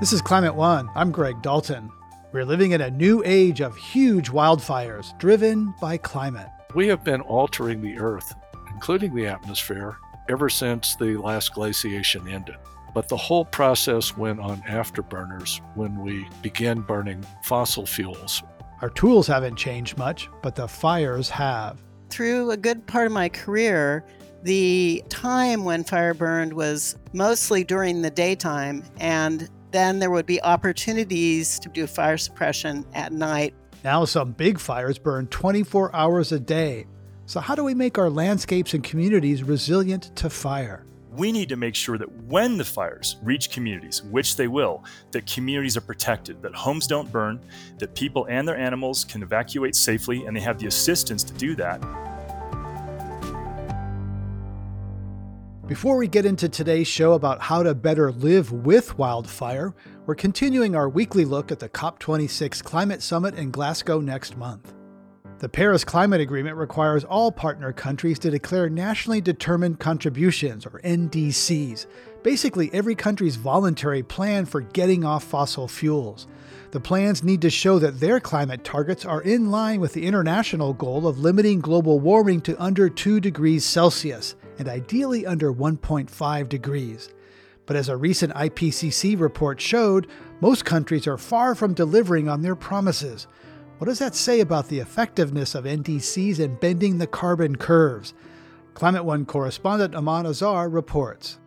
This is Climate One. I'm Greg Dalton. We're living in a new age of huge wildfires driven by climate. We have been altering the Earth, including the atmosphere, ever since the last glaciation ended. But the whole process went on afterburners when we began burning fossil fuels. Our tools haven't changed much, but the fires have. Through a good part of my career, the time when fire burned was mostly during the daytime, and then there would be opportunities to do fire suppression at night. Now some big fires burn 24 hours a day. So how do we make our landscapes and communities resilient to fire? We need to make sure that when the fires reach communities, which they will, that communities are protected, that homes don't burn, that people and their animals can evacuate safely, and they have the assistance to do that. Before we get into today's show about how to better live with wildfire, we're continuing our weekly look at the COP26 Climate Summit in Glasgow next month. The Paris Climate Agreement requires all partner countries to declare nationally determined contributions, or NDCs, basically every country's voluntary plan for getting off fossil fuels. The plans need to show that their climate targets are in line with the international goal of limiting global warming to under 2 degrees Celsius, and ideally under 1.5 degrees. But as a recent IPCC report showed, most countries are far from delivering on their promises. What does that say about the effectiveness of NDCs in bending the carbon curves? Climate One correspondent Aman Azhar reports.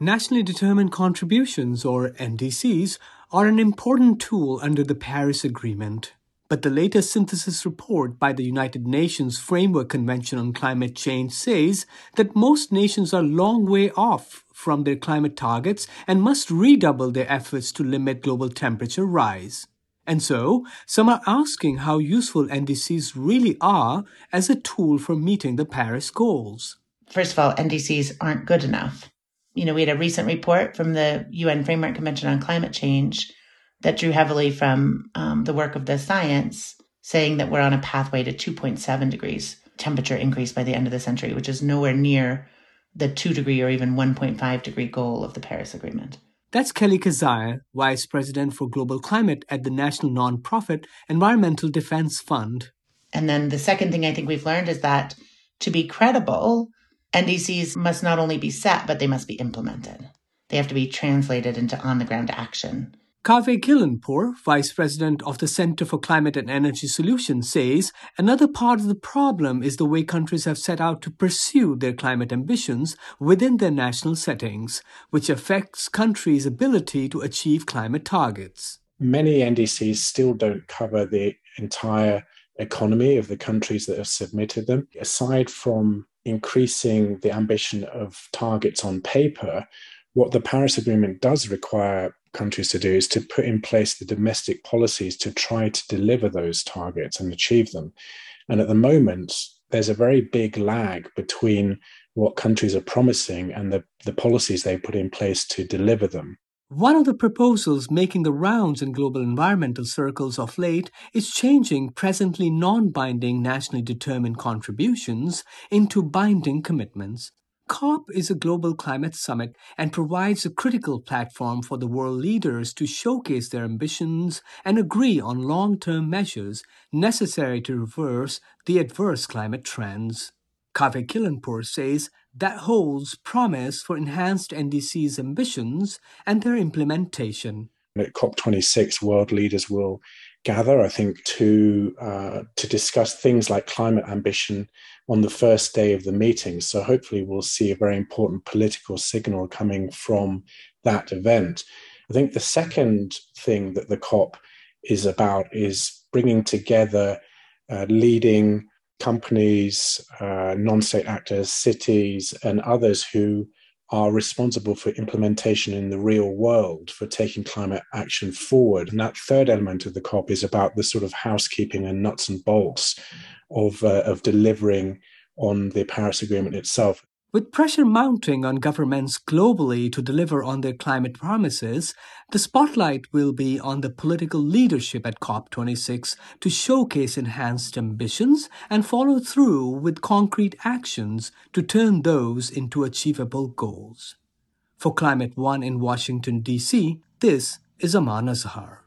Nationally Determined Contributions, or NDCs, are an important tool under the Paris Agreement. But the latest synthesis report by the United Nations Framework Convention on Climate Change says that most nations are a long way off from their climate targets and must redouble their efforts to limit global temperature rise. And so, some are asking how useful NDCs really are as a tool for meeting the Paris goals. First of all, NDCs aren't good enough. We had a recent report from the UN Framework Convention on Climate Change that drew heavily from the work of the science, saying that we're on a pathway to 2.7 degrees temperature increase by the end of the century, which is nowhere near the 2-degree or even 1.5-degree goal of the Paris Agreement. That's Kelly Kazai, Vice President for Global Climate at the national nonprofit Environmental Defense Fund. And then the second thing I think we've learned is that to be credible, NDCs must not only be set, but they must be implemented. They have to be translated into on-the-ground action. Kaveh Kilinpour, Vice President of the Center for Climate and Energy Solutions, says another part of the problem is the way countries have set out to pursue their climate ambitions within their national settings, which affects countries' ability to achieve climate targets. Many NDCs still don't cover the entire economy of the countries that have submitted them. Aside from increasing the ambition of targets on paper, what the Paris Agreement does require countries to do is to put in place the domestic policies to try to deliver those targets and achieve them. And at the moment, there's a very big lag between what countries are promising and the policies they put in place to deliver them. One of the proposals making the rounds in global environmental circles of late is changing presently non-binding nationally determined contributions into binding commitments. COP is a global climate summit and provides a critical platform for the world leaders to showcase their ambitions and agree on long-term measures necessary to reverse the adverse climate trends. Kaveh Kilinpour says that holds promise for enhanced NDCs ambitions and their implementation. At COP26, world leaders will gather, I think, to discuss things like climate ambition on the first day of the meeting. So hopefully we'll see a very important political signal coming from that event. I think the second thing that the COP is about is bringing together leading companies, non-state actors, cities, and others who are responsible for implementation in the real world, for taking climate action forward. And that third element of the COP is about the sort of housekeeping and nuts and bolts of delivering on the Paris Agreement itself. With pressure mounting on governments globally to deliver on their climate promises, the spotlight will be on the political leadership at COP26 to showcase enhanced ambitions and follow through with concrete actions to turn those into achievable goals. For Climate One in Washington, D.C., this is Aman Azhar.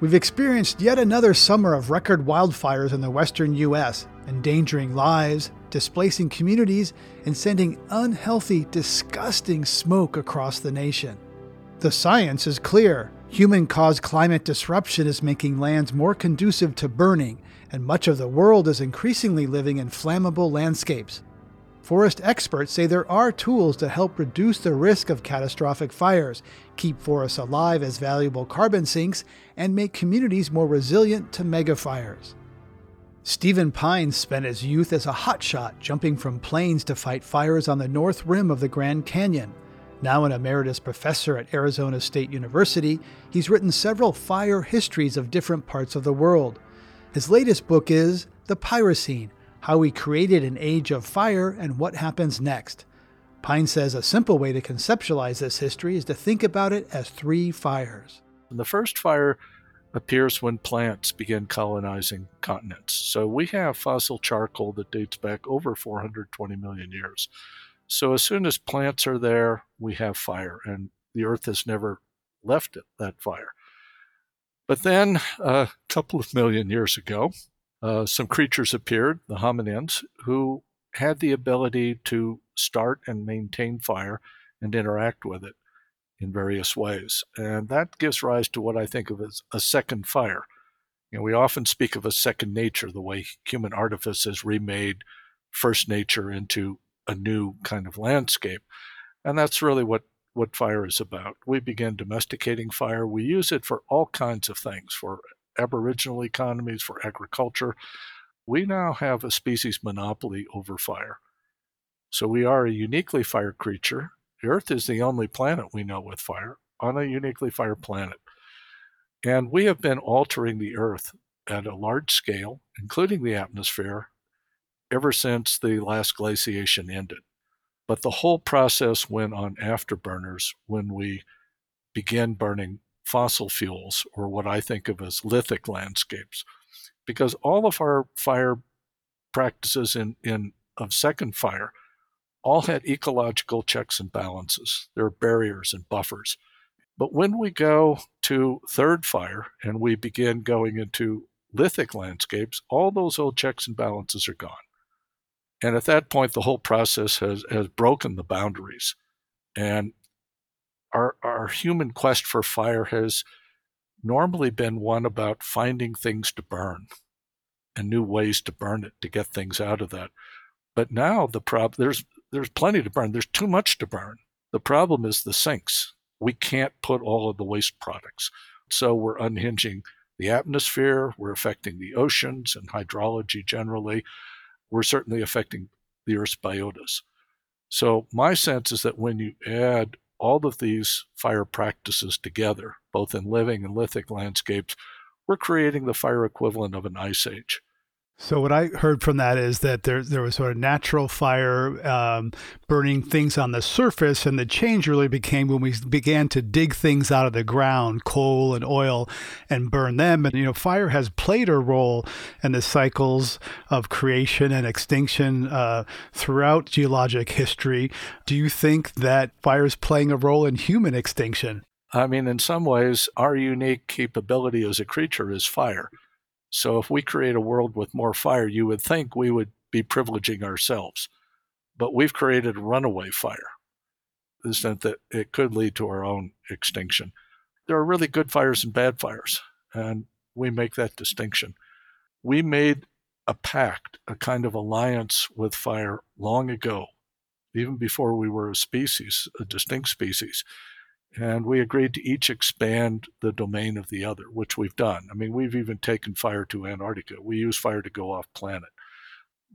We've experienced yet another summer of record wildfires in the western U.S., endangering lives, displacing communities, and sending unhealthy, disgusting smoke across the nation. The science is clear. Human-caused climate disruption is making lands more conducive to burning, and much of the world is increasingly living in flammable landscapes. Forest experts say there are tools to help reduce the risk of catastrophic fires, keep forests alive as valuable carbon sinks, and make communities more resilient to megafires. Stephen Pyne spent his youth as a hotshot jumping from planes to fight fires on the north rim of the Grand Canyon. Now an emeritus professor at Arizona State University, he's written several fire histories of different parts of the world. His latest book is The Pyrocene: How We Created an Age of Fire, and What Happens Next. Pyne says a simple way to conceptualize this history is to think about it as three fires. The first fire appears when plants begin colonizing continents. So we have fossil charcoal that dates back over 420 million years. So as soon as plants are there, we have fire, and the earth has never left it, that fire. But then a couple of million years ago, some creatures appeared, the hominids, who had the ability to start and maintain fire and interact with it in various ways. And that gives rise to what I think of as a second fire. You know, we often speak of a second nature, the way human artifice has remade first nature into a new kind of landscape. And that's really what fire is about. We begin domesticating fire. We use it for all kinds of things, for Aboriginal economies, for agriculture. We now have a species monopoly over fire. So we are a uniquely fire creature. The Earth is the only planet we know with fire, on a uniquely fire planet. And we have been altering the Earth at a large scale, including the atmosphere, ever since the last glaciation ended. But the whole process went on afterburners when we began burning fossil fuels, or what I think of as lithic landscapes, because all of our fire practices of second fire all had ecological checks and balances. There are barriers and buffers. But when we go to third fire and we begin going into lithic landscapes, all those old checks and balances are gone. And at that point, the whole process has broken the boundaries. And our human quest for fire has normally been one about finding things to burn and new ways to burn it, to get things out of that. But now there's plenty to burn. There's too much to burn. The problem is the sinks. We can't put all of the waste products. So we're unhinging the atmosphere. We're affecting the oceans and hydrology generally. We're certainly affecting the Earth's biotas. So my sense is that when you add all of these fire practices together, both in living and lithic landscapes, we're creating the fire equivalent of an ice age. So what I heard from that is that there was sort of natural fire burning things on the surface, and the change really became when we began to dig things out of the ground, coal and oil, and burn them. And, you know, fire has played a role in the cycles of creation and extinction throughout geologic history. Do you think that fire is playing a role in human extinction? I mean, in some ways, our unique capability as a creature is fire. So if we create a world with more fire, you would think we would be privileging ourselves. But we've created runaway fire, in the sense that it could lead to our own extinction. There are really good fires and bad fires, and we make that distinction. We made a pact, a kind of alliance with fire long ago, even before we were a species, a distinct species. And we agreed to each expand the domain of the other, which we've done. I mean, we've even taken fire to Antarctica. We use fire to go off planet.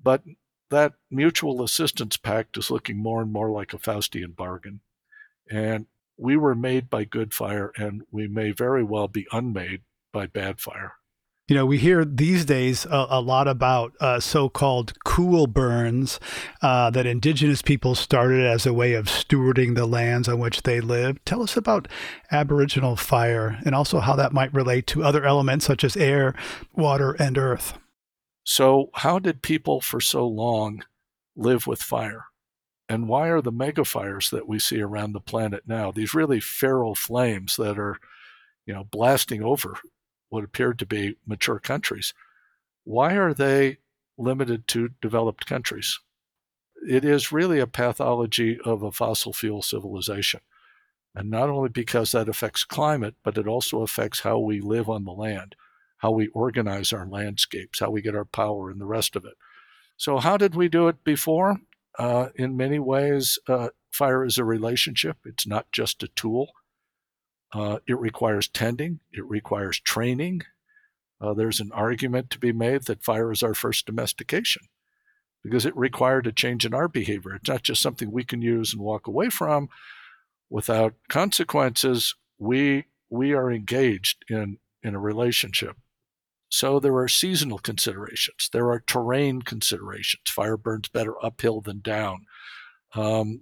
But that mutual assistance pact is looking more and more like a Faustian bargain. And we were made by good fire, and we may very well be unmade by bad fire. You know, we hear these days a lot about so-called cool burns that indigenous people started as a way of stewarding the lands on which they live. Tell us about Aboriginal fire and also how that might relate to other elements such as air, water, and earth. So how did people for so long live with fire? And why are the megafires that we see around the planet now, these really feral flames that are blasting over what appeared to be mature countries. Why are they limited to developed countries? It is really a pathology of a fossil fuel civilization. And not only because that affects climate, but it also affects how we live on the land, how we organize our landscapes, how we get our power and the rest of it. So how did we do it before? In many ways, fire is a relationship. It's not just a tool. It requires tending. It requires training. There's an argument to be made that fire is our first domestication because it required a change in our behavior. It's not just something we can use and walk away from without consequences. We are engaged in a relationship. So there are seasonal considerations. There are terrain considerations. Fire burns better uphill than down.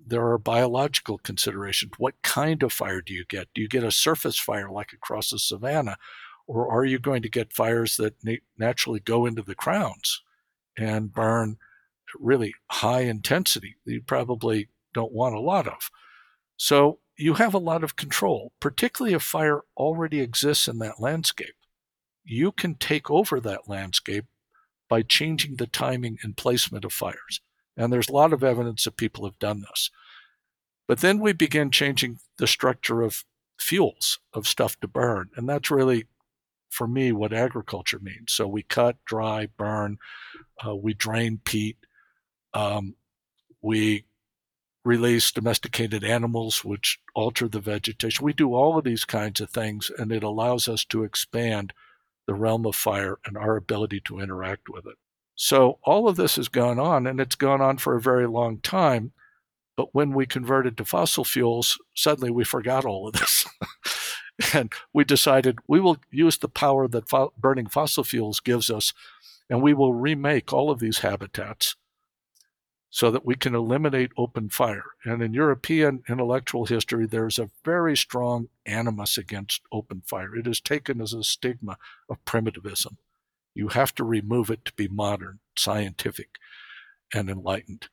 There are biological considerations. What kind of fire do you get? Do you get a surface fire like across the savanna? Or are you going to get fires that naturally go into the crowns and burn really high intensity that you probably don't want a lot of? So you have a lot of control, particularly if fire already exists in that landscape. You can take over that landscape by changing the timing and placement of fires. And there's a lot of evidence that people have done this. But then we begin changing the structure of fuels, of stuff to burn. And that's really, for me, what agriculture means. So we cut, dry, burn, we drain peat, we release domesticated animals, which alter the vegetation. We do all of these kinds of things, and it allows us to expand the realm of fire and our ability to interact with it. So all of this has gone on, and it's gone on for a very long time. But when we converted to fossil fuels, suddenly we forgot all of this. And we decided we will use the power that burning fossil fuels gives us, and we will remake all of these habitats so that we can eliminate open fire. And in European intellectual history, there's a very strong animus against open fire. It is taken as a stigma of primitivism. You have to remove it to be modern, scientific, and enlightened.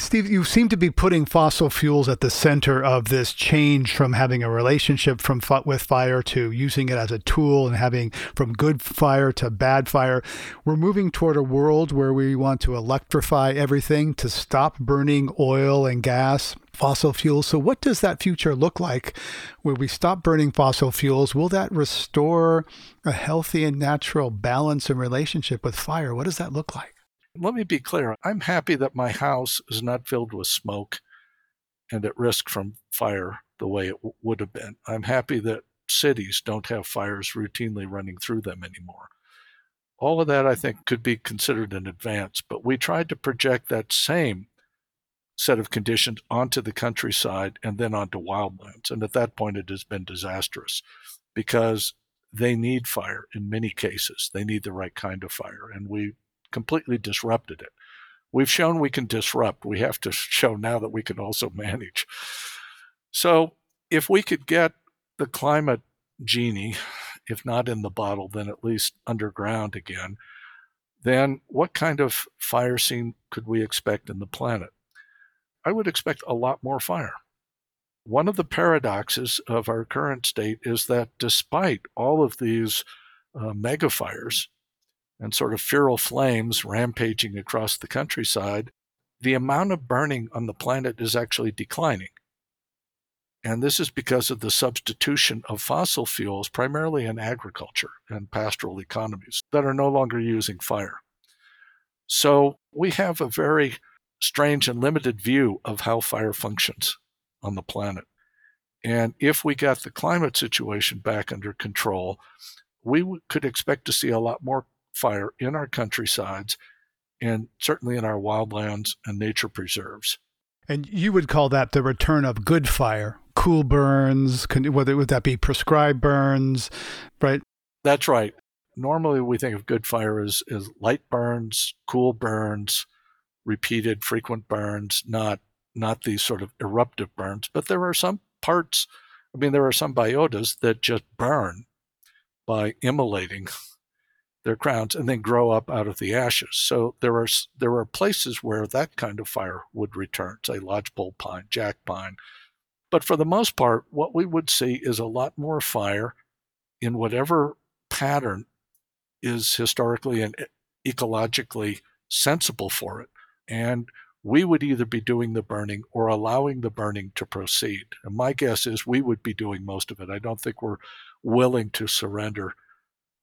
Steve, you seem to be putting fossil fuels at the center of this change from having a relationship with fire to using it as a tool and having from good fire to bad fire. We're moving toward a world where we want to electrify everything to stop burning oil and gas, fossil fuels. So what does that future look like where we stop burning fossil fuels? Will that restore a healthy and natural balance and relationship with fire? What does that look like? Let me be clear. I'm happy that my house is not filled with smoke and at risk from fire the way it would have been. I'm happy that cities don't have fires routinely running through them anymore. All of that, I think, could be considered in advance, but we tried to project that same set of conditions onto the countryside and then onto wildlands. And at that point, it has been disastrous because they need fire in many cases. They need the right kind of fire, and we completely disrupted it. We've shown we can disrupt. We have to show now that we can also manage. So if we could get the climate genie, if not in the bottle, then at least underground again, then what kind of fire scene could we expect in the planet? I would expect a lot more fire. One of the paradoxes of our current state is that despite all of these mega fires, and sort of feral flames rampaging across the countryside, the amount of burning on the planet is actually declining. And this is because of the substitution of fossil fuels, primarily in agriculture and pastoral economies, that are no longer using fire. So we have a very strange and limited view of how fire functions on the planet. And if we got the climate situation back under control, we could expect to see a lot more fire in our countrysides and certainly in our wildlands and nature preserves. And you would call that the return of good fire, cool burns, whether would that be prescribed burns, right? That's right. Normally we think of good fire as light burns, cool burns, repeated frequent burns, not these sort of eruptive burns. But there are some parts, there are some biotas that just burn by immolating their crowns and then grow up out of the ashes. So there are places where that kind of fire would return, say lodgepole pine, jack pine. But for the most part, what we would see is a lot more fire in whatever pattern is historically and ecologically sensible for it. And we would either be doing the burning or allowing the burning to proceed. And my guess is we would be doing most of it. I don't think we're willing to surrender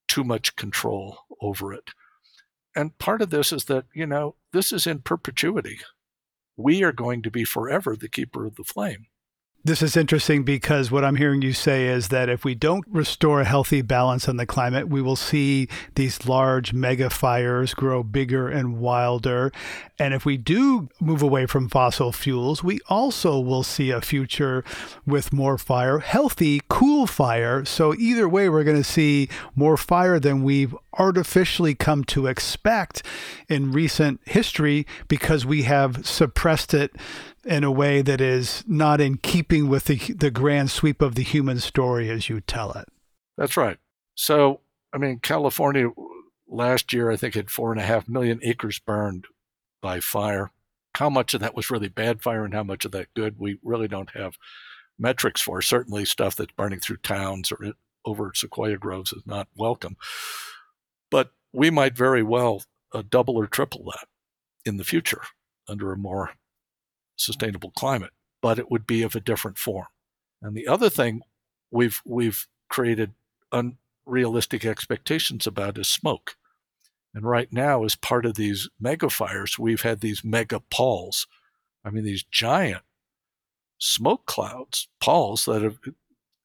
too much control over it. And part of this is that, you know, this is in perpetuity. We are going to be forever the keeper of the flame. This is interesting because what I'm hearing you say is that if we don't restore a healthy balance on the climate, we will see these large mega fires grow bigger and wilder. And if we do move away from fossil fuels, we also will see a future with more fire, healthy, cool fire. So either way, we're going to see more fire than we've artificially come to expect in recent history because we have suppressed it in a way that is not in keeping with the grand sweep of the human story as you tell it. That's right. So, I mean, California last year, I think, had 4.5 million acres burned by fire. How much of that was really bad fire and how much of that good, we really don't have metrics for. Certainly stuff that's burning through towns or over sequoia groves is not welcome. But we might very well double or triple that in the future under a more sustainable climate, but it would be of a different form. And the other thing we've created unrealistic expectations about is smoke. And right now, as part of these mega fires, we've had these mega palls. I mean, these giant smoke clouds, palls that are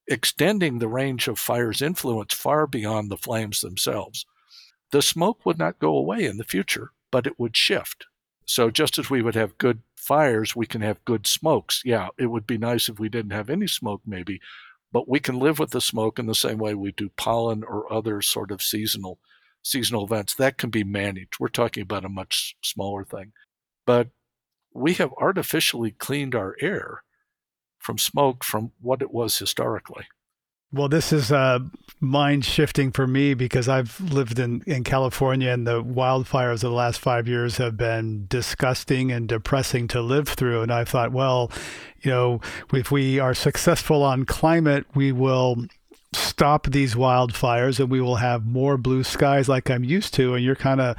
extending the range of fire's influence far beyond the flames themselves. The smoke would not go away in the future, but it would shift. So just as we would have good fires, we can have good smokes. Yeah, it would be nice if we didn't have any smoke maybe, but we can live with the smoke in the same way we do pollen or other sort of seasonal events. That can be managed. We're talking about a much smaller thing. But we have artificially cleaned our air from smoke from what it was historically. Well, this is mind-shifting for me because I've lived in California and the wildfires of the last 5 years have been disgusting and depressing to live through. And I thought, well, you know, if we are successful on climate, we will stop these wildfires and we will have more blue skies like I'm used to. And you're kind of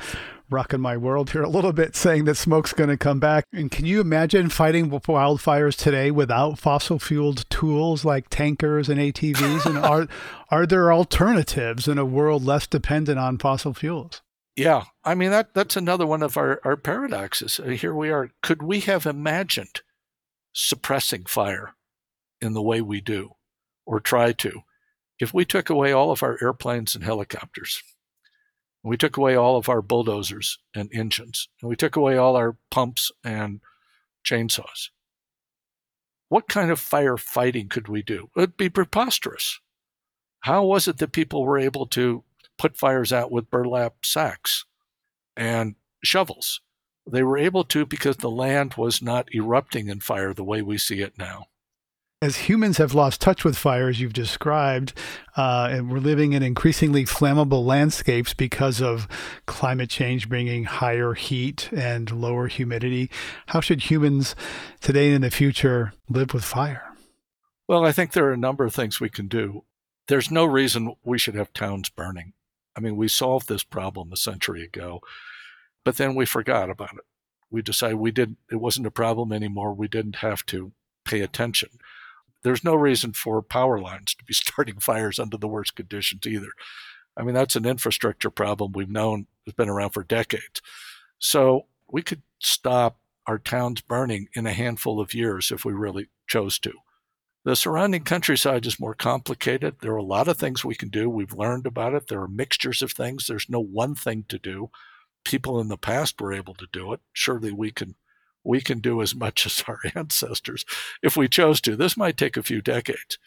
rocking my world here a little bit saying that smoke's going to come back. And can you imagine fighting wildfires today without fossil-fueled tools like tankers and ATVs? And are there alternatives in a world less dependent on fossil fuels? Yeah. I mean, that's another one of our paradoxes. Here we are. Could we have imagined suppressing fire in the way we do or try to if we took away all of our airplanes and helicopters? We took away all of our bulldozers and engines, and we took away all our pumps and chainsaws. What kind of firefighting could we do? It would be preposterous. How was it that people were able to put fires out with burlap sacks and shovels? They were able to because the land was not erupting in fire the way we see it now. As humans have lost touch with fire, as you've described, and we're living in increasingly flammable landscapes because of climate change bringing higher heat and lower humidity, how should humans today and in the future live with fire? Well, I think there are a number of things we can do. There's no reason we should have towns burning. I mean, we solved this problem a century ago, but then we forgot about it. We decided it wasn't a problem anymore. We didn't have to pay attention. There's no reason for power lines to be starting fires under the worst conditions either. I mean, that's an infrastructure problem we've known has been around for decades. So we could stop our towns burning in a handful of years if we really chose to. The surrounding countryside is more complicated. There are a lot of things we can do. We've learned about it. There are mixtures of things. There's no one thing to do. People in the past were able to do it. Surely we can do as much as our ancestors if we chose to. This might take a few decades.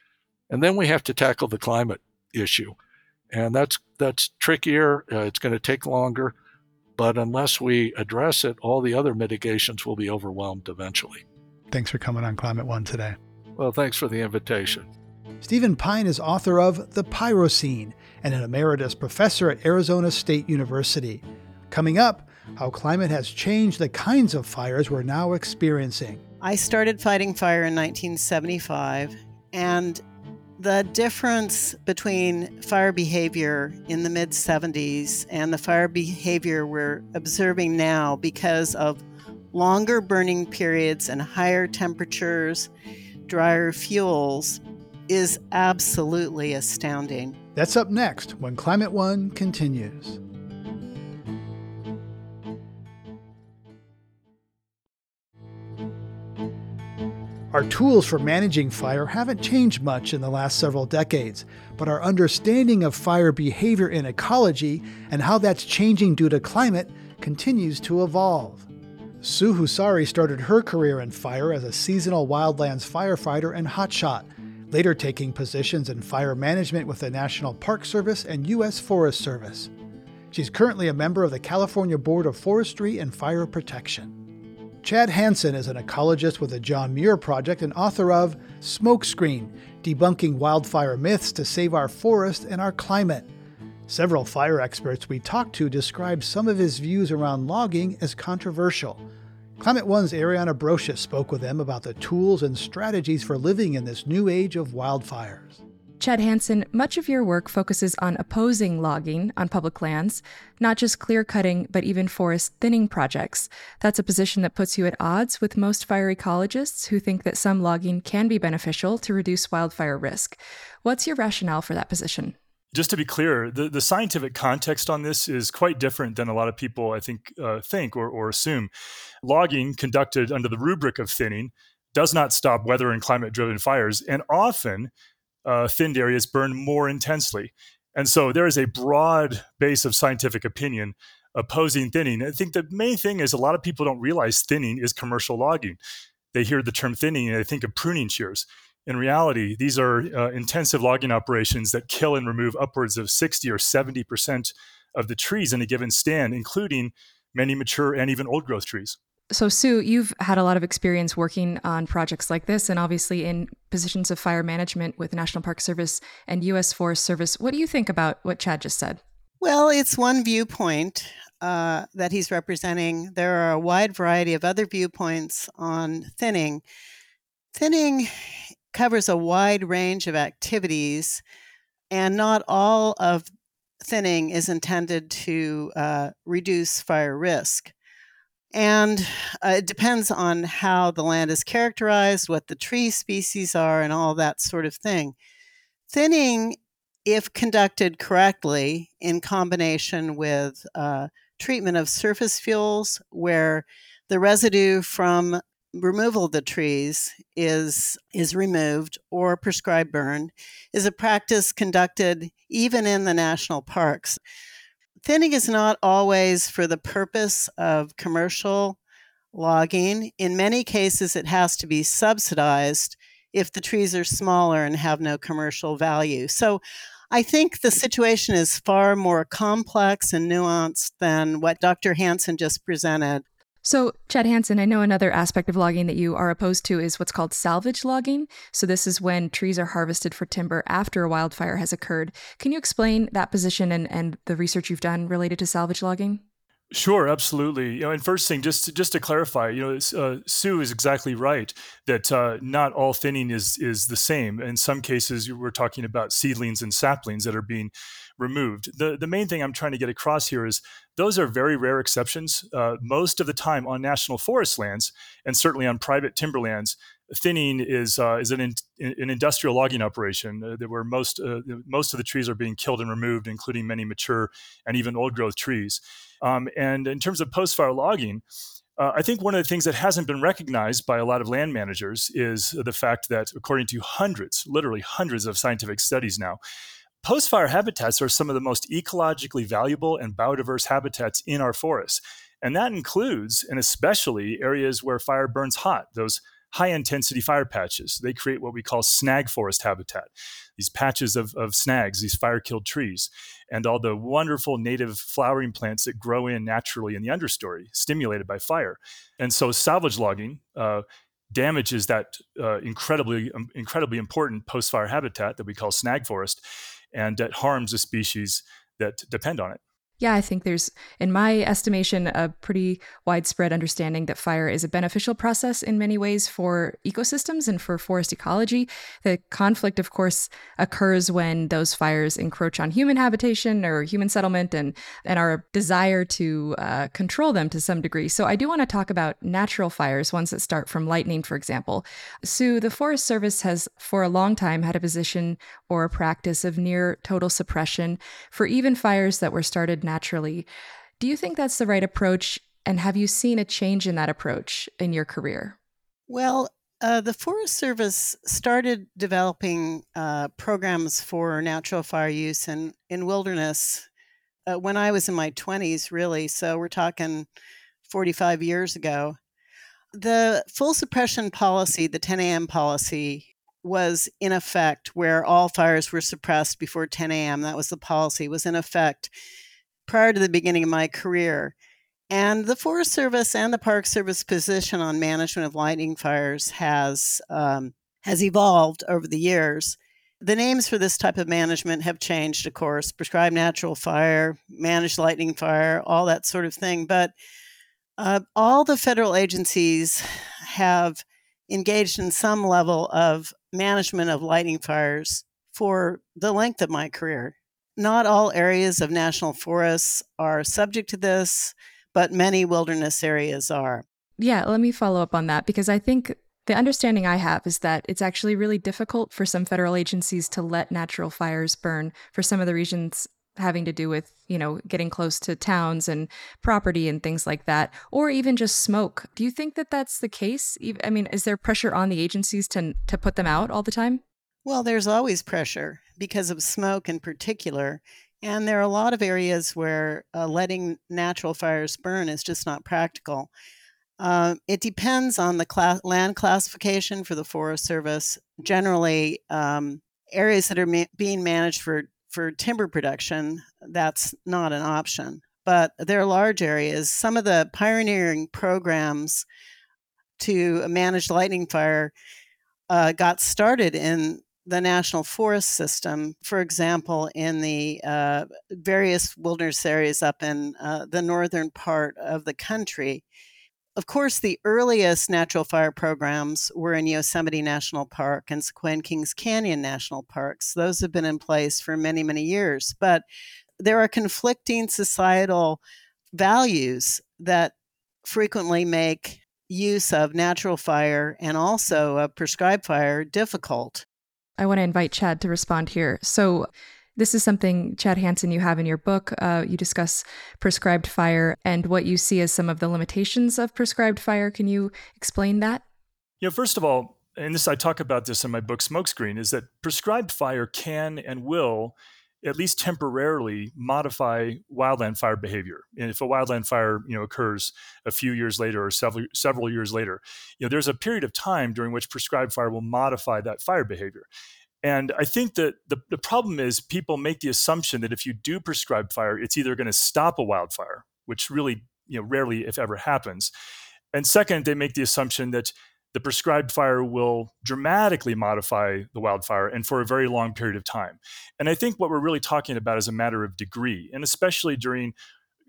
And then we have to tackle the climate issue. And that's trickier. It's going to take longer. But unless we address it, all the other mitigations will be overwhelmed eventually. Thanks for coming on Climate One today. Well, thanks for the invitation. Stephen Pyne is author of The Pyrocene and an emeritus professor at Arizona State University. Coming up, how climate has changed the kinds of fires we're now experiencing. I started fighting fire in 1975, and The difference between fire behavior in the mid-70s and the fire behavior we're observing now, because of longer burning periods and higher temperatures, drier fuels, is absolutely astounding. That's up next when Climate One continues. Our tools for managing fire haven't changed much in the last several decades, but our understanding of fire behavior in ecology and how that's changing due to climate continues to evolve. Sue Husari started her career in fire as a seasonal wildlands firefighter and hotshot, later taking positions in fire management with the National Park Service and U.S. Forest Service. She's currently a member of the California Board of Forestry and Fire Protection. Chad Hanson is an ecologist with the John Muir Project and author of Smokescreen: Debunking Wildfire Myths to Save Our Forests and Our Climate. Several fire experts we talked to describe some of his views around logging as controversial. Climate One's Ariana Brocious spoke with them about the tools and strategies for living in this new age of wildfires. Chad Hanson, much of your work focuses on opposing logging on public lands, not just clear-cutting, but even forest thinning projects. That's a position that puts you at odds with most fire ecologists who think that some logging can be beneficial to reduce wildfire risk. What's your rationale for that position? Just to be clear, the scientific context on this is quite different than a lot of people, I think or assume. Logging conducted under the rubric of thinning does not stop weather and climate-driven fires, and often thinned areas burn more intensely. And so there is a broad base of scientific opinion opposing thinning. I think the main thing is a lot of people don't realize thinning is commercial logging. They hear the term thinning and they think of pruning shears. In reality, these are intensive logging operations that kill and remove upwards of 60 or 70% of the trees in a given stand, including many mature and even old growth trees. So Sue, you've had a lot of experience working on projects like this and obviously in positions of fire management with National Park Service and U.S. Forest Service. What do you think about what Chad just said? Well, it's one viewpoint that he's representing. There are a wide variety of other viewpoints on thinning. Thinning covers a wide range of activities, and not all of thinning is intended to reduce fire risk. And it depends on how the land is characterized, what the tree species are, and all that sort of thing. Thinning, if conducted correctly in combination with treatment of surface fuels, where the residue from removal of the trees is removed or prescribed burn, is a practice conducted even in the national parks. Thinning is not always for the purpose of commercial logging. In many cases, it has to be subsidized if the trees are smaller and have no commercial value. So I think the situation is far more complex and nuanced than what Dr. Hanson just presented. So, Chad Hanson, I know another aspect of logging that you are opposed to is what's called salvage logging. So this is when trees are harvested for timber after a wildfire has occurred. Can you explain that position and the research you've done related to salvage logging? Sure, absolutely. You know, and first thing, just to clarify, Sue is exactly right that not all thinning is the same. In some cases, we're talking about seedlings and saplings that are being removed. The main thing I'm trying to get across here is those are very rare exceptions. Most of the time on national forest lands, and certainly on private timberlands, thinning is an industrial logging operation where most of the trees are being killed and removed, including many mature and even old growth trees. And in terms of post-fire logging, I think one of the things that hasn't been recognized by a lot of land managers is the fact that, according to literally hundreds of scientific studies now, post-fire habitats are some of the most ecologically valuable and biodiverse habitats in our forests. And that includes, and especially, areas where fire burns hot, those high-intensity fire patches. They create what we call snag forest habitat, these patches of snags, these fire-killed trees, and all the wonderful native flowering plants that grow in naturally in the understory, stimulated by fire. And so salvage logging damages that incredibly important post-fire habitat that we call snag forest, and that harms the species that depend on it. Yeah, I think there's, in my estimation, a pretty widespread understanding that fire is a beneficial process in many ways for ecosystems and for forest ecology. The conflict, of course, occurs when those fires encroach on human habitation or human settlement and our desire to control them to some degree. So I do want to talk about natural fires, ones that start from lightning, for example. Sue, the Forest Service has for a long time had a position or a practice of near total suppression for even fires that were started naturally. Do you think that's the right approach? And have you seen a change in that approach in your career? Well, the Forest Service started developing programs for natural fire use in wilderness when I was in my 20s, really. So we're talking 45 years ago. The full suppression policy, the 10 a.m. policy, was in effect where all fires were suppressed before 10 a.m. That was the policy, was in effect prior to the beginning of my career. And the Forest Service and the Park Service position on management of lightning fires has evolved over the years. The names for this type of management have changed, of course, prescribed natural fire, managed lightning fire, all that sort of thing. But all the federal agencies have engaged in some level of management of lightning fires for the length of my career. Not all areas of national forests are subject to this, but many wilderness areas are. Yeah, let me follow up on that, because I think the understanding I have is that it's actually really difficult for some federal agencies to let natural fires burn for some of the reasons having to do with, you know, getting close to towns and property and things like that, or even just smoke. Do you think that that's the case? I mean, is there pressure on the agencies to put them out all the time? Well, there's always pressure because of smoke in particular. And there are a lot of areas where letting natural fires burn is just not practical. It depends on the land classification for the Forest Service. Generally, areas that are being managed for timber production, that's not an option. But there are large areas. Some of the pioneering programs to manage lightning fire got started in the national forest system, for example, in the various wilderness areas up in the northern part of the country. Of course, the earliest natural fire programs were in Yosemite National Park and Sequoia and Kings Canyon National Parks. Those have been in place for many, many years. But there are conflicting societal values that frequently make use of natural fire and also of prescribed fire difficult. I want to invite Chad to respond here. So this is something, Chad Hanson, you have in your book. You discuss prescribed fire and what you see as some of the limitations of prescribed fire. Can you explain that? Yeah, first of all, and this I talk about this in my book, Smokescreen, is that prescribed fire can and will, at least temporarily, modify wildland fire behavior. And if a wildland fire, you know, occurs a few years later or several years later, you know, there's a period of time during which prescribed fire will modify that fire behavior. And I think that the problem is people make the assumption that if you do prescribe fire, it's either going to stop a wildfire, which really, you know, rarely, if ever, happens. And second, they make the assumption that the prescribed fire will dramatically modify the wildfire and for a very long period of time. And I think what we're really talking about is a matter of degree, and especially during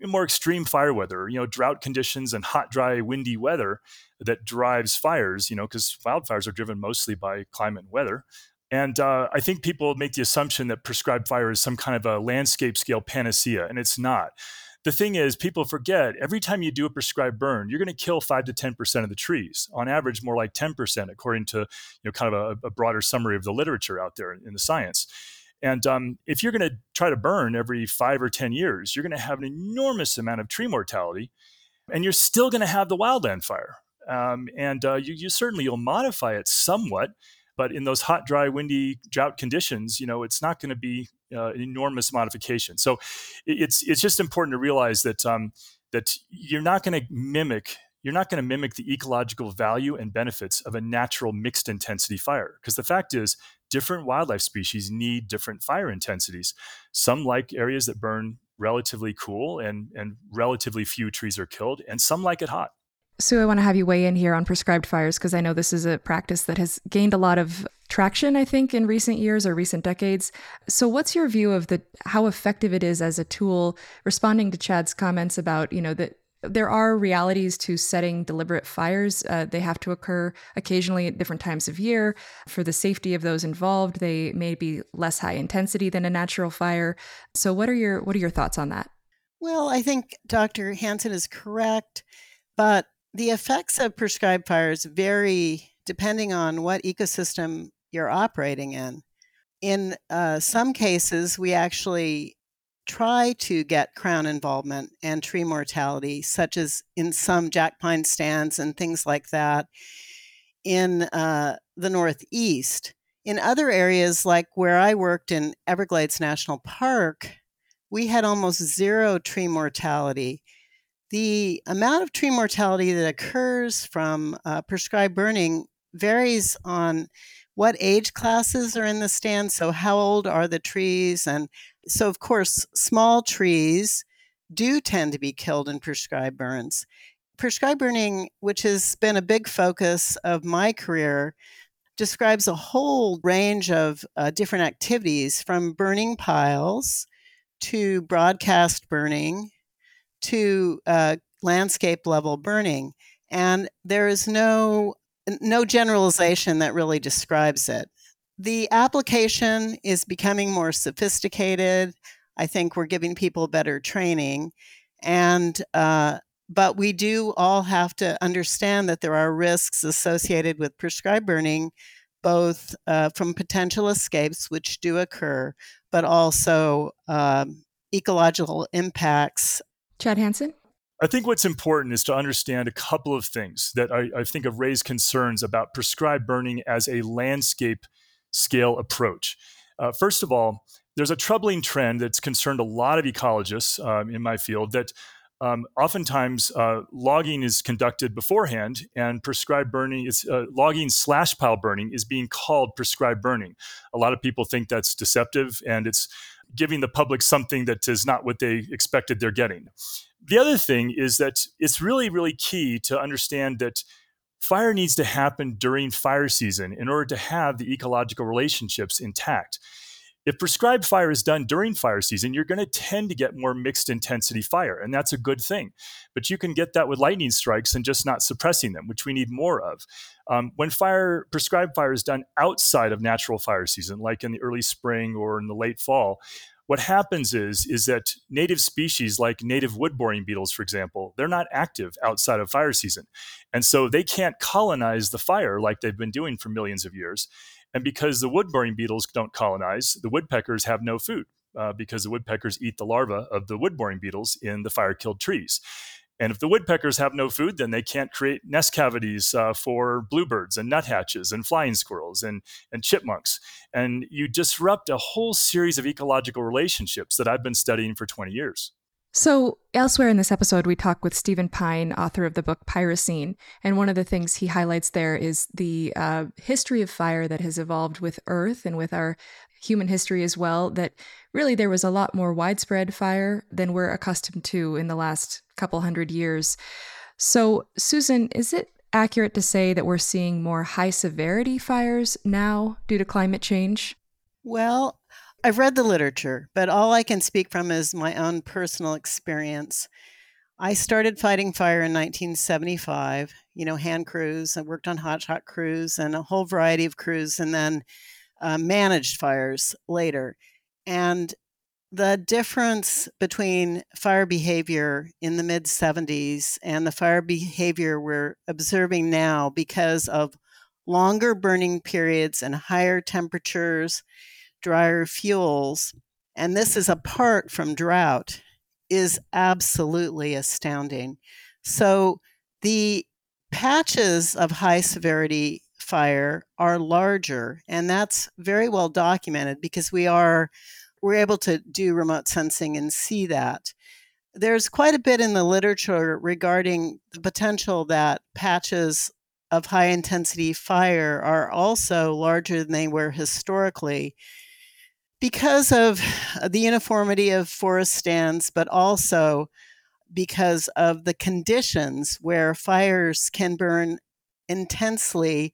more extreme fire weather, you know, drought conditions and hot, dry, windy weather that drives fires, you know, because wildfires are driven mostly by climate and weather. And I think people make the assumption that prescribed fire is some kind of a landscape scale panacea, and it's not. The thing is, people forget every time you do a prescribed burn, you're going to kill 5 to 10% of the trees. On average, more like 10%, according to, you know, kind of a broader summary of the literature out there in the science. And if you're going to try to burn every 5 or 10 years, you're going to have an enormous amount of tree mortality, and you're still going to have the wildland fire. You certainly you'll modify it somewhat. But in those hot, dry, windy drought conditions, you know, it's not going to be an enormous modification. So it's just important to realize that that you're not going to mimic the ecological value and benefits of a natural mixed intensity fire, because the fact is different wildlife species need different fire intensities. Some like areas that burn relatively cool and relatively few trees are killed, and some like it hot. Sue, I want to have you weigh in here on prescribed fires, because I know this is a practice that has gained a lot of traction, I think, in recent years or recent decades. So what's your view of how effective it is as a tool, responding to Chad's comments about, that there are realities to setting deliberate fires. They have to occur occasionally at different times of year. For the safety of those involved, they may be less high intensity than a natural fire. So what are your thoughts on that? Well, I think Dr. Hanson is correct, but the effects of prescribed fires vary depending on what ecosystem you're operating in. In some cases, we actually try to get crown involvement and tree mortality, such as in some jack pine stands and things like that in the Northeast. In other areas, like where I worked in Everglades National Park, we had almost zero tree mortality. The amount of tree mortality that occurs from prescribed burning varies on what age classes are in the stand, so how old are the trees. And so, of course, small trees do tend to be killed in prescribed burns. Prescribed burning, which has been a big focus of my career, describes a whole range of different activities, from burning piles to broadcast burning to landscape level burning. And there is no generalization that really describes it. The application is becoming more sophisticated. I think we're giving people better training. And but we do all have to understand that there are risks associated with prescribed burning, both from potential escapes, which do occur, but also ecological impacts. Chad Hanson? I think what's important is to understand a couple of things that I think have raised concerns about prescribed burning as a landscape scale approach. First of all, there's a troubling trend that's concerned a lot of ecologists in my field that oftentimes logging is conducted beforehand, and prescribed burning is logging / pile burning is being called prescribed burning. A lot of people think that's deceptive, and it's giving the public something that is not what they expected they're getting. The other thing is that it's really, really key to understand that fire needs to happen during fire season in order to have the ecological relationships intact. If prescribed fire is done during fire season, you're going to tend to get more mixed intensity fire, and that's a good thing. But you can get that with lightning strikes and just not suppressing them, which we need more of. When prescribed fire is done outside of natural fire season, like in the early spring or in the late fall, what happens is that native species like native wood-boring beetles, for example, they're not active outside of fire season. And so they can't colonize the fire like they've been doing for millions of years. And because the wood-boring beetles don't colonize, the woodpeckers have no food because the woodpeckers eat the larvae of the wood-boring beetles in the fire-killed trees. And if the woodpeckers have no food, then they can't create nest cavities for bluebirds and nuthatches and flying squirrels and chipmunks. And you disrupt a whole series of ecological relationships that I've been studying for 20 years. So elsewhere in this episode, we talk with Stephen Pyne, author of the book Pyrocene. And one of the things he highlights there is the history of fire that has evolved with Earth and with our human history as well, that really there was a lot more widespread fire than we're accustomed to in the last couple hundred years. So, Susan, is it accurate to say that we're seeing more high severity fires now due to climate change? Well, I've read the literature, but all I can speak from is my own personal experience. I started fighting fire in 1975, hand crews. I worked on hot crews and a whole variety of crews, and then managed fires later. And the difference between fire behavior in the mid-70s and the fire behavior we're observing now, because of longer burning periods and higher temperatures, drier fuels, and this is apart from drought, is absolutely astounding. So the patches of high severity fire are larger, and that's very well documented because we're able to do remote sensing and see that. There's quite a bit in the literature regarding the potential that patches of high intensity fire are also larger than they were historically because of the uniformity of forest stands, but also because of the conditions where fires can burn intensely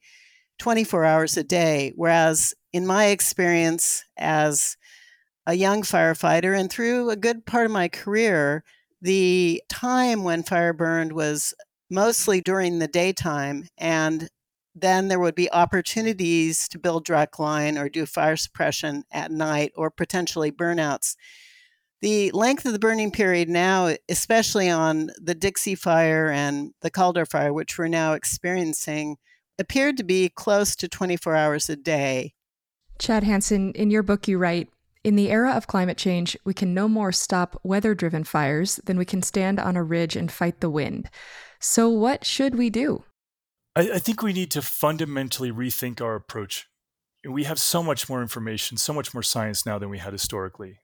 24 hours a day. Whereas in my experience as a young firefighter and through a good part of my career, the time when fire burned was mostly during the daytime, and then there would be opportunities to build direct line or do fire suppression at night or potentially burnouts. The length of the burning period now, especially on the Dixie Fire and the Calder Fire, which we're now experiencing, appeared to be close to 24 hours a day. Chad Hanson, in your book you write, "In the era of climate change, we can no more stop weather-driven fires than we can stand on a ridge and fight the wind." So what should we do? I think we need to fundamentally rethink our approach. We have so much more information, so much more science now than we had historically.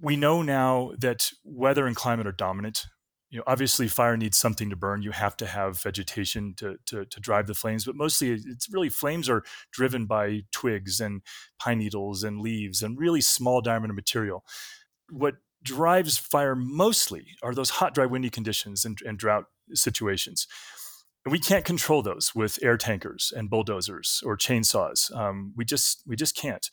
We know now that weather and climate are dominant. You know, obviously, fire needs something to burn. You have to have vegetation to drive the flames, but mostly it's really flames are driven by twigs and pine needles and leaves and really small diameter material. What drives fire mostly are those hot, dry, windy conditions and drought situations. And we can't control those with air tankers and bulldozers or chainsaws. We just can't.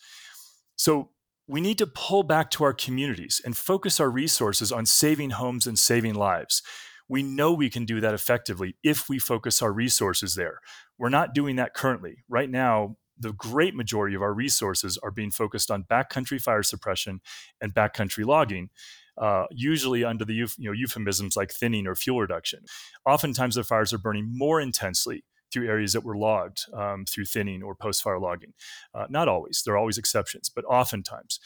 So we need to pull back to our communities and focus our resources on saving homes and saving lives. We know we can do that effectively if we focus our resources there. We're not doing that currently. Right now, the great majority of our resources are being focused on backcountry fire suppression and backcountry logging, usually under the euphemisms like thinning or fuel reduction. Oftentimes, the fires are burning more intensely through areas that were logged through thinning or post-fire logging. Not always, there are always exceptions, but oftentimes.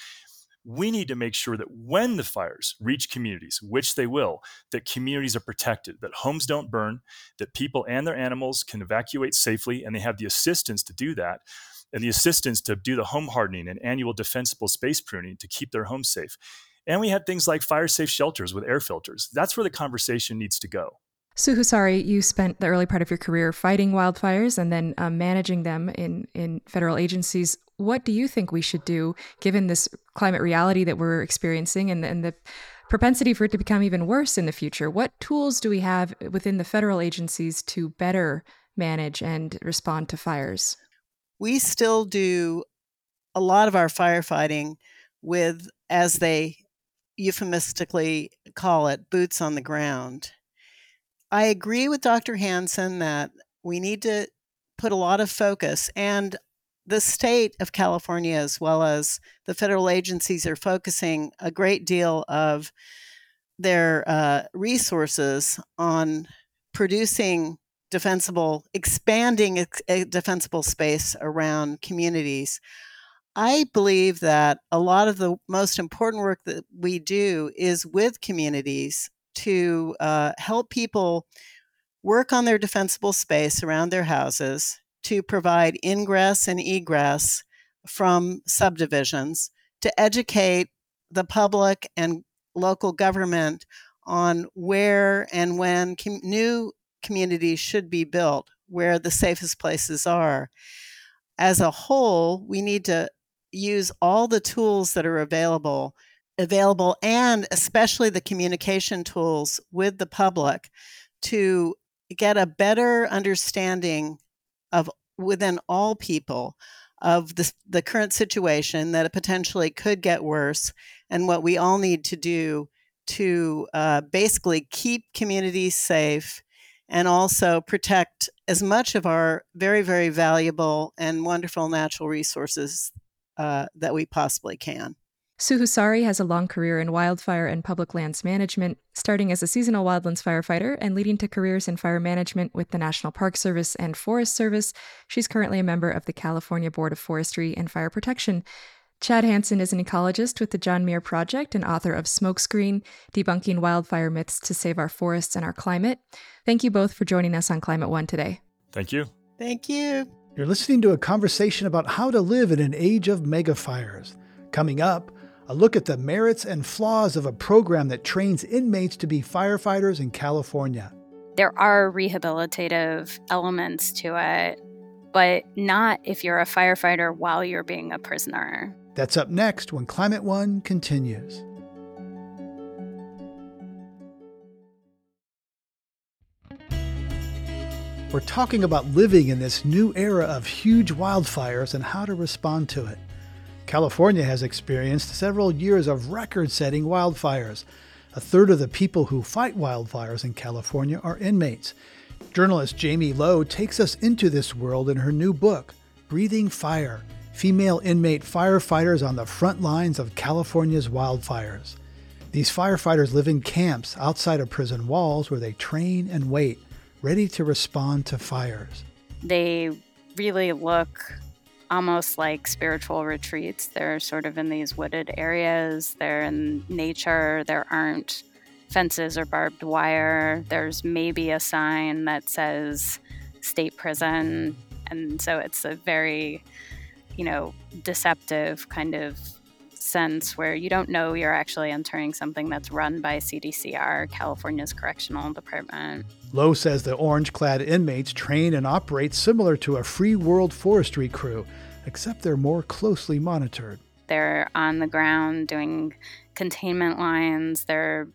We need to make sure that when the fires reach communities, which they will, that communities are protected, that homes don't burn, that people and their animals can evacuate safely, and they have the assistance to do that, and the assistance to do the home hardening and annual defensible space pruning to keep their homes safe. And we have things like fire-safe shelters with air filters. That's where the conversation needs to go. Sue Husari, you spent the early part of your career fighting wildfires and then managing them in federal agencies. What do you think we should do, given this climate reality that we're experiencing and the propensity for it to become even worse in the future? What tools do we have within the federal agencies to better manage and respond to fires? We still do a lot of our firefighting with, as they euphemistically call it, boots on the ground. I agree with Dr. Hanson that we need to put a lot of focus, and the state of California, as well as the federal agencies, are focusing a great deal of their resources on producing defensible, expanding a defensible space around communities. I believe that a lot of the most important work that we do is with communities to help people work on their defensible space around their houses, to provide ingress and egress from subdivisions, to educate the public and local government on where and when new communities should be built, where the safest places are. As a whole, we need to use all the tools that are available, and especially the communication tools with the public, to get a better understanding of, within all people, of the current situation, that it potentially could get worse, and what we all need to do to basically keep communities safe and also protect as much of our very, very valuable and wonderful natural resources that we possibly can. Sue Husari has a long career in wildfire and public lands management, starting as a seasonal wildlands firefighter and leading to careers in fire management with the National Park Service and Forest Service. She's currently a member of the California Board of Forestry and Fire Protection. Chad Hanson is an ecologist with the John Muir Project and author of Smokescreen: Debunking Wildfire Myths to Save Our Forests and Our Climate. Thank you both for joining us on Climate One today. Thank you. Thank you. You're listening to a conversation about how to live in an age of megafires. Coming up, a look at the merits and flaws of a program that trains inmates to be firefighters in California. There are rehabilitative elements to it, but not if you're a firefighter while you're being a prisoner. That's up next when Climate One continues. We're talking about living in this new era of huge wildfires and how to respond to it. California has experienced several years of record-setting wildfires. A third of the people who fight wildfires in California are inmates. Journalist Jamie Lowe takes us into this world in her new book, Breathing Fire: Female Inmate Firefighters on the Front Lines of California's Wildfires. These firefighters live in camps outside of prison walls where they train and wait, ready to respond to fires. They really look almost like spiritual retreats. They're sort of in these wooded areas. They're in nature. There aren't fences or barbed wire. There's maybe a sign that says state prison. And so it's a very, deceptive kind of sense where you don't know you're actually entering something that's run by CDCR, California's Correctional Department. Lowe says the orange-clad inmates train and operate similar to a free-world forestry crew, except they're more closely monitored. They're on the ground doing containment lines. They're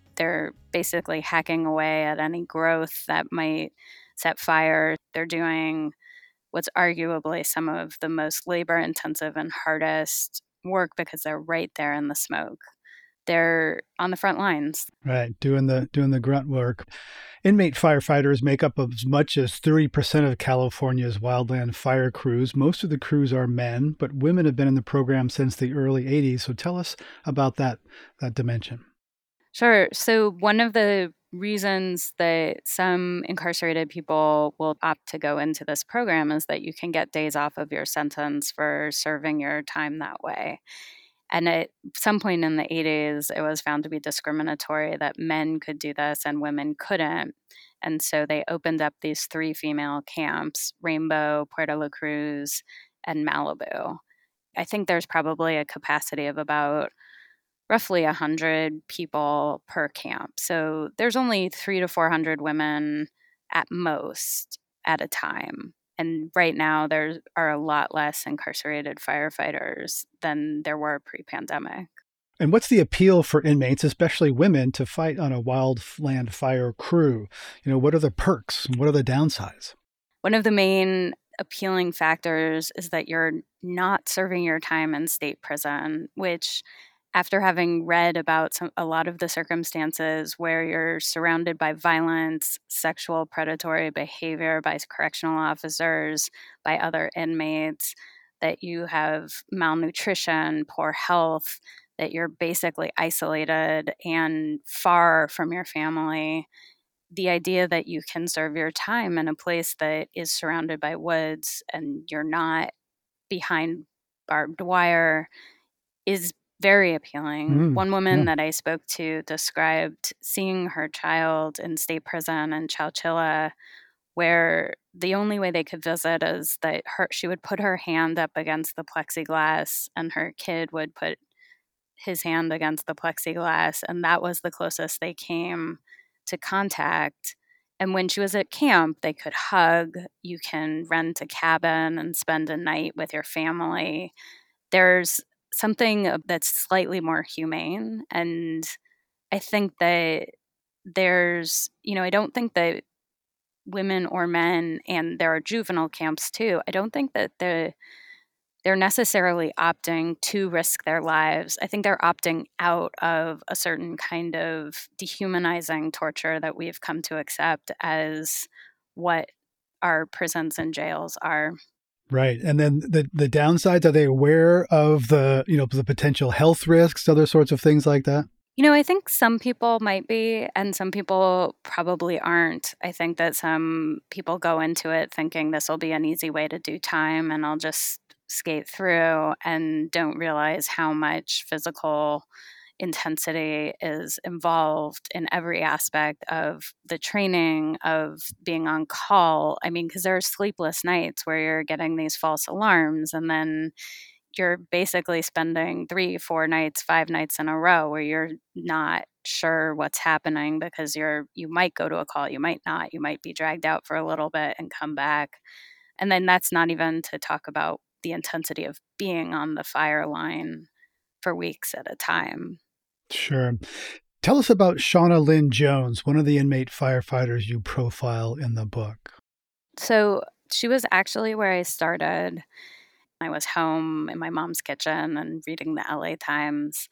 basically hacking away at any growth that might set fire. They're doing what's arguably some of the most labor-intensive and hardest work because they're right there in the smoke. They're on the front lines. Right, doing the grunt work. Inmate firefighters make up as much as 30% of California's wildland fire crews. Most of the crews are men, but women have been in the program since the early 80s. So tell us about that dimension. Sure. So one of the reasons that some incarcerated people will opt to go into this program is that you can get days off of your sentence for serving your time that way. And at some point in the 80s, it was found to be discriminatory that men could do this and women couldn't. And so they opened up these three female camps, Rainbow, Puerto La Cruz, and Malibu. I think there's probably a capacity of about roughly 100 people per camp. So there's only 300 to 400 women at most at a time. And right now, there are a lot less incarcerated firefighters than there were pre-pandemic. And what's the appeal for inmates, especially women, to fight on a wildland fire crew? What are the perks and what are the downsides? One of the main appealing factors is that you're not serving your time in state prison, which, after having read about a lot of the circumstances where you're surrounded by violence, sexual predatory behavior by correctional officers, by other inmates, that you have malnutrition, poor health, that you're basically isolated and far from your family, the idea that you can serve your time in a place that is surrounded by woods and you're not behind barbed wire is very appealing. One woman that I spoke to described seeing her child in state prison in Chowchilla, where the only way they could visit is that she would put her hand up against the plexiglass and her kid would put his hand against the plexiglass. And that was the closest they came to contact. And when she was at camp, they could hug. You can rent a cabin and spend a night with your family. There's something that's slightly more humane. And I think that there's, I don't think that women or men, and there are juvenile camps too, I don't think that they're necessarily opting to risk their lives. I think they're opting out of a certain kind of dehumanizing torture that we've come to accept as what our prisons and jails are. Right. And then the downsides, are they aware of the potential health risks, other sorts of things like that? I think some people might be, and some people probably aren't. I think that some people go into it thinking this will be an easy way to do time and I'll just skate through, and don't realize how much physical intensity is involved in every aspect of the training, of being on call. Because there are sleepless nights where you're getting these false alarms, and then you're basically spending 3, 4 nights, 5 nights in a row where you're not sure what's happening, because you might go to a call, you might not, you might be dragged out for a little bit and come back. And then that's not even to talk about the intensity of being on the fire line for weeks at a time. Sure. Tell us about Shauna Lynn Jones, one of the inmate firefighters you profile in the book. So she was actually where I started. I was home in my mom's kitchen and reading the LA Times,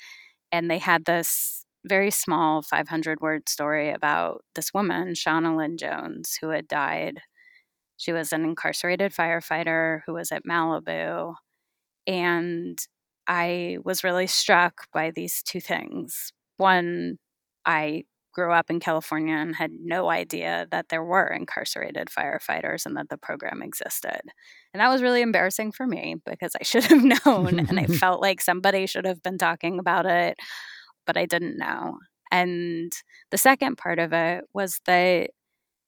and they had this very small 500-word story about this woman, Shauna Lynn Jones, who had died. She was an incarcerated firefighter who was at Malibu, and I was really struck by these two things. One, I grew up in California and had no idea that there were incarcerated firefighters and that the program existed. And that was really embarrassing for me because I should have known, and I felt like somebody should have been talking about it, but I didn't know. And the second part of it was that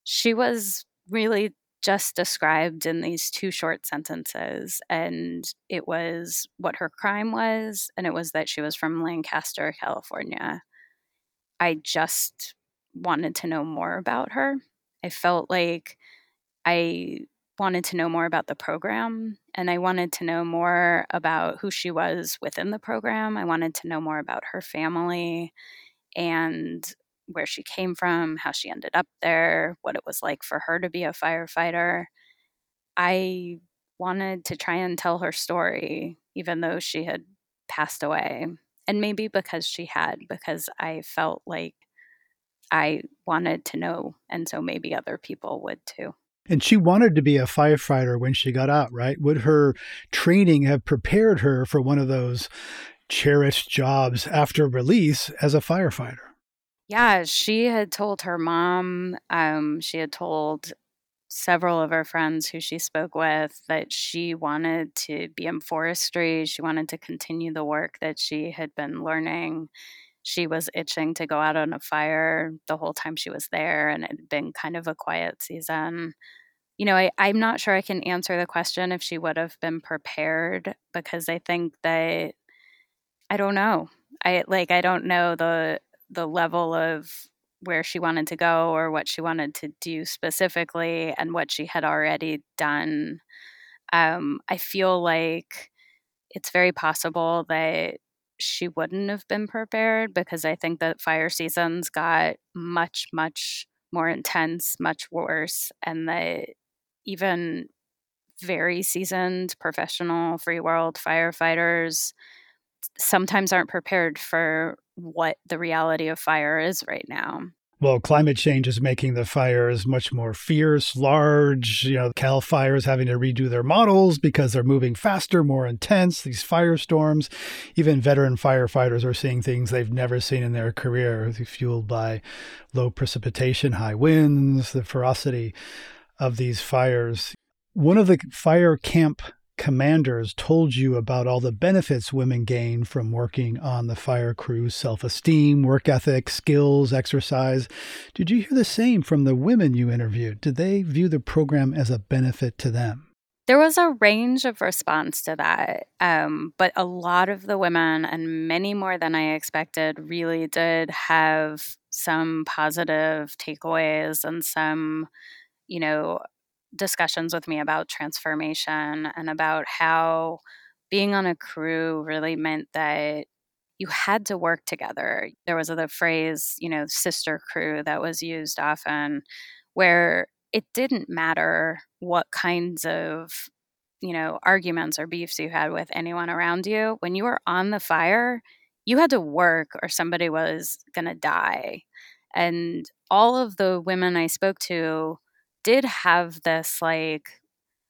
she was really just described in these two short sentences. And it was what her crime was, and it was that she was from Lancaster, California. I just wanted to know more about her. I felt like I wanted to know more about the program, and I wanted to know more about who she was within the program. I wanted to know more about her family and where she came from, how she ended up there, what it was like for her to be a firefighter. I wanted to try and tell her story, even though she had passed away. And maybe because she had, because I felt like I wanted to know. And so maybe other people would too. And she wanted to be a firefighter when she got out, right? Would her training have prepared her for one of those cherished jobs after release as a firefighter? Yeah, she had told her mom, she had told several of her friends who she spoke with that she wanted to be in forestry. She wanted to continue the work that she had been learning. She was itching to go out on a fire the whole time she was there, and it had been kind of a quiet season. You know, I'm not sure I can answer the question if she would have been prepared, because I think that, I don't know. I don't know the level of where she wanted to go or what she wanted to do specifically and what she had already done. I feel like it's very possible that she wouldn't have been prepared, because I think that fire seasons got much, much more intense, much worse, and that even very seasoned professional free world firefighters sometimes aren't prepared for what the reality of fire is right now. Well, climate change is making the fires much more fierce, large. You know, Cal Fire is having to redo their models because they're moving faster, more intense, these firestorms. Even veteran firefighters are seeing things they've never seen in their career, fueled by low precipitation, high winds, the ferocity of these fires. One of the fire camp commanders told you about all the benefits women gain from working on the fire crew: self-esteem, work ethic, skills, exercise. Did you hear the same from the women you interviewed? Did they view the program as a benefit to them? There was a range of response to that, but a lot of the women, and many more than I expected, really did have some positive takeaways and some, you know, discussions with me about transformation and about how being on a crew really meant that you had to work together. There was the phrase, you know, sister crew, that was used often, where it didn't matter what kinds of, you know, arguments or beefs you had with anyone around you. When you were on the fire, you had to work or somebody was going to die. And all of the women I spoke to did have this like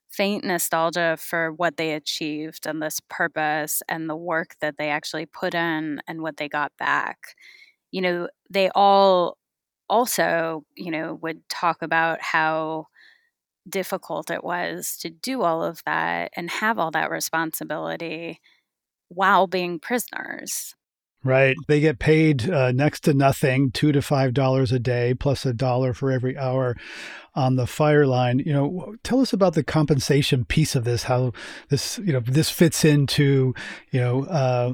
faint nostalgia for what they achieved and this purpose and the work that they actually put in and what they got back. You know, they all also, you know, would talk about how difficult it was to do all of that and have all that responsibility while being prisoners. Right. They get paid next to nothing, $2 to $5 a day, plus $1 for every hour on the fire line. You know, tell us about the compensation piece of this, how this, you know, this fits into, you know,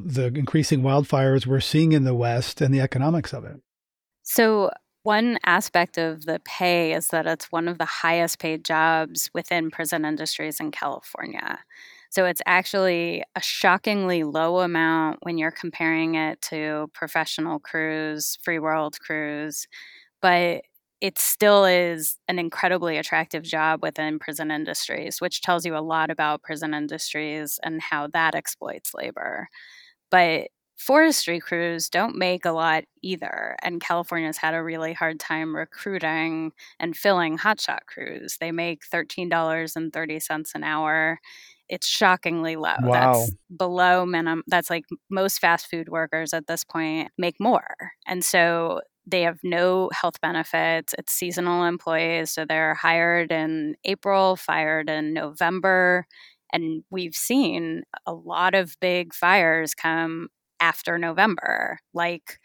the increasing wildfires we're seeing in the West and the economics of it. So one aspect of the pay is that it's one of the highest paid jobs within prison industries in California. So it's actually a shockingly low amount when you're comparing it to professional crews, free world crews, but it still is an incredibly attractive job within prison industries, which tells you a lot about prison industries and how that exploits labor. But forestry crews don't make a lot either, and California's had a really hard time recruiting and filling hotshot crews. They make $13.30 an hour. It's shockingly low. Wow. That's below minimum. That's like most fast food workers at this point make more. And so they have no health benefits. It's seasonal employees. So they're hired in April, fired in November. And we've seen a lot of big fires come after November, like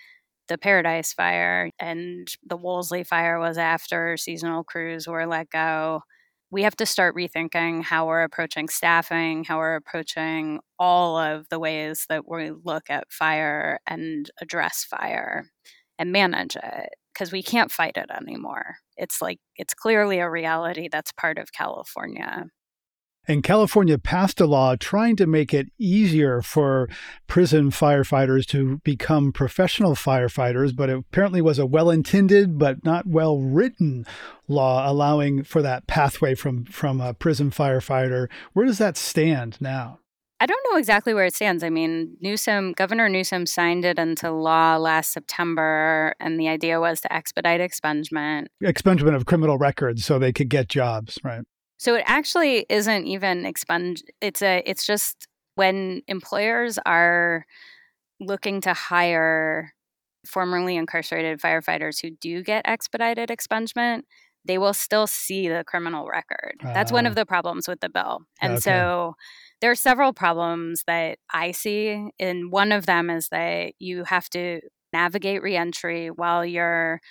the Paradise Fire, and the Wolseley Fire was after seasonal crews were let go. We have to start rethinking how we're approaching staffing, how we're approaching all of the ways that we look at fire and address fire and manage it, because we can't fight it anymore. It's like, it's clearly a reality that's part of California. And California passed a law trying to make it easier for prison firefighters to become professional firefighters, but it apparently was a well-intended but not well-written law allowing for that pathway from a prison firefighter. Where does that stand now? I don't know exactly where it stands. I mean, Governor Newsom signed it into law last September, and the idea was to expedite expungement. Expungement of criminal records so they could get jobs, right? So it actually isn't even expunged. It's just when employers are looking to hire formerly incarcerated firefighters who do get expedited expungement, they will still see the criminal record. That's one of the problems with the bill. And so there are several problems that I see. And one of them is that you have to navigate reentry while you're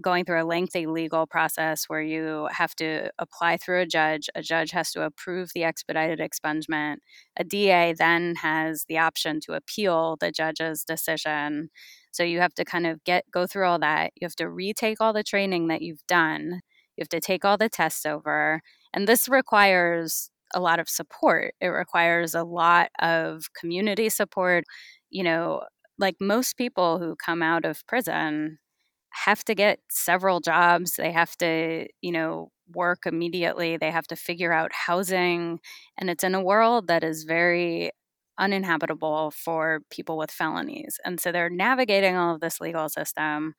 going through a lengthy legal process where you have to apply through a judge. A judge has to approve the expedited expungement. A DA then has the option to appeal the judge's decision. So you have to kind of go through all that. You have to retake all the training that you've done. You have to take all the tests over. And this requires a lot of support. It requires a lot of community support. You know, like most people who come out of prison have to get several jobs. They have to, work immediately. They have to figure out housing. And it's in a world that is very uninhabitable for people with felonies. And so they're navigating all of this legal system.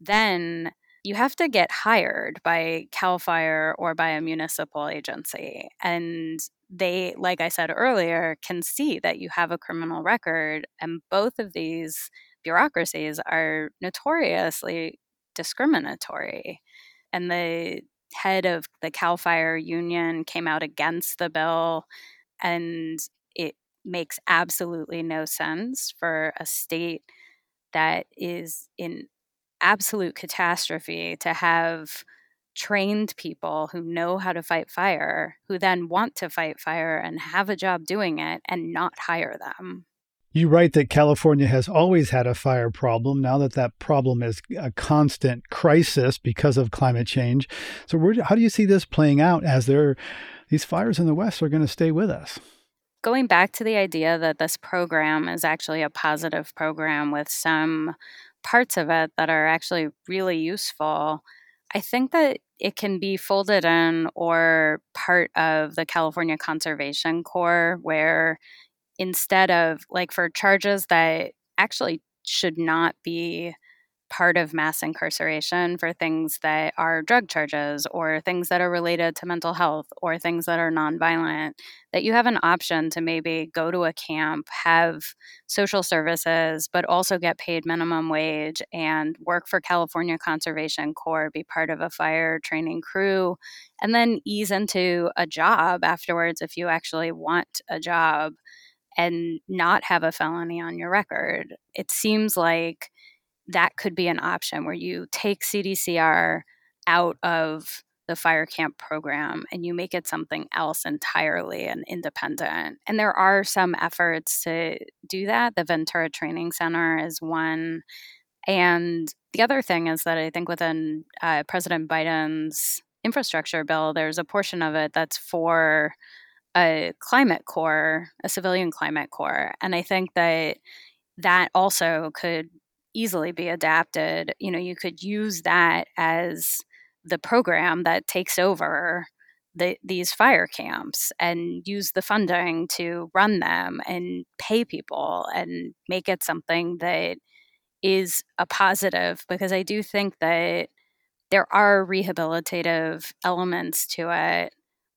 Then you have to get hired by Cal Fire or by a municipal agency. And they, like I said earlier, can see that you have a criminal record. And both of these bureaucracies are notoriously discriminatory. And the head of the Cal Fire union came out against the bill, and it makes absolutely no sense for a state that is in absolute catastrophe to have trained people who know how to fight fire, who then want to fight fire and have a job doing it, and not hire them. You write that California has always had a fire problem. Now that problem is a constant crisis because of climate change. So how do you see this playing out as these fires in the West are going to stay with us? Going back to the idea that this program is actually a positive program with some parts of it that are actually really useful, I think that it can be folded in or part of the California Conservation Corps, where instead of, like, for charges that actually should not be part of mass incarceration, for things that are drug charges or things that are related to mental health or things that are nonviolent, that you have an option to maybe go to a camp, have social services, but also get paid minimum wage and work for California Conservation Corps, be part of a fire training crew, and then ease into a job afterwards if you actually want a job, and not have a felony on your record. It seems like that could be an option where you take CDCR out of the fire camp program and you make it something else entirely and independent. And there are some efforts to do that. The Ventura Training Center is one. And the other thing is that I think within President Biden's infrastructure bill, there's a portion of it that's for a climate corps, a civilian climate corps. And I think that also could easily be adapted. You know, you could use that as the program that takes over these fire camps and use the funding to run them and pay people and make it something that is a positive, because I do think that there are rehabilitative elements to it,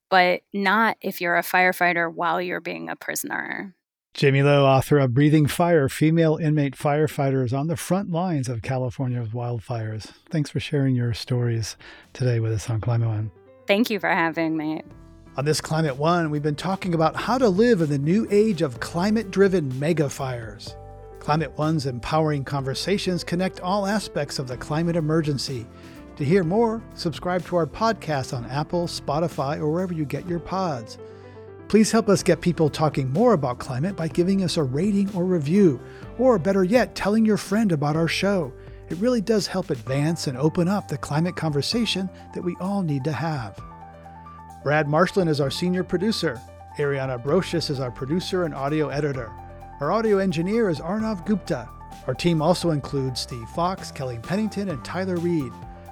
but not if you're a firefighter while you're being a prisoner. Jamie Lowe, author of Breathing Fire: Female Inmate Firefighters on the Front Lines of California's Wildfires. Thanks for sharing your stories today with us on Climate One. Thank you for having me. On this Climate One, we've been talking about how to live in the new age of climate-driven mega fires. Climate One's empowering conversations connect all aspects of the climate emergency. To hear more, subscribe to our podcast on Apple, Spotify, or wherever you get your pods. Please help us get people talking more about climate by giving us a rating or review, or better yet, telling your friend about our show. It really does help advance and open up the climate conversation that we all need to have. Brad Marshland is our senior producer. Ariana Brocious is our producer and audio editor. Our audio engineer is Arnav Gupta. Our team also includes Steve Fox, Kelly Pennington, and Tyler Reed.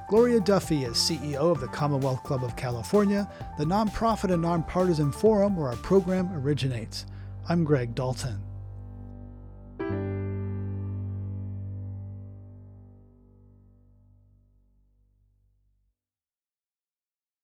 Gloria Duffy is CEO of the Commonwealth Club of California, the nonprofit and nonpartisan forum where our program originates. I'm Greg Dalton.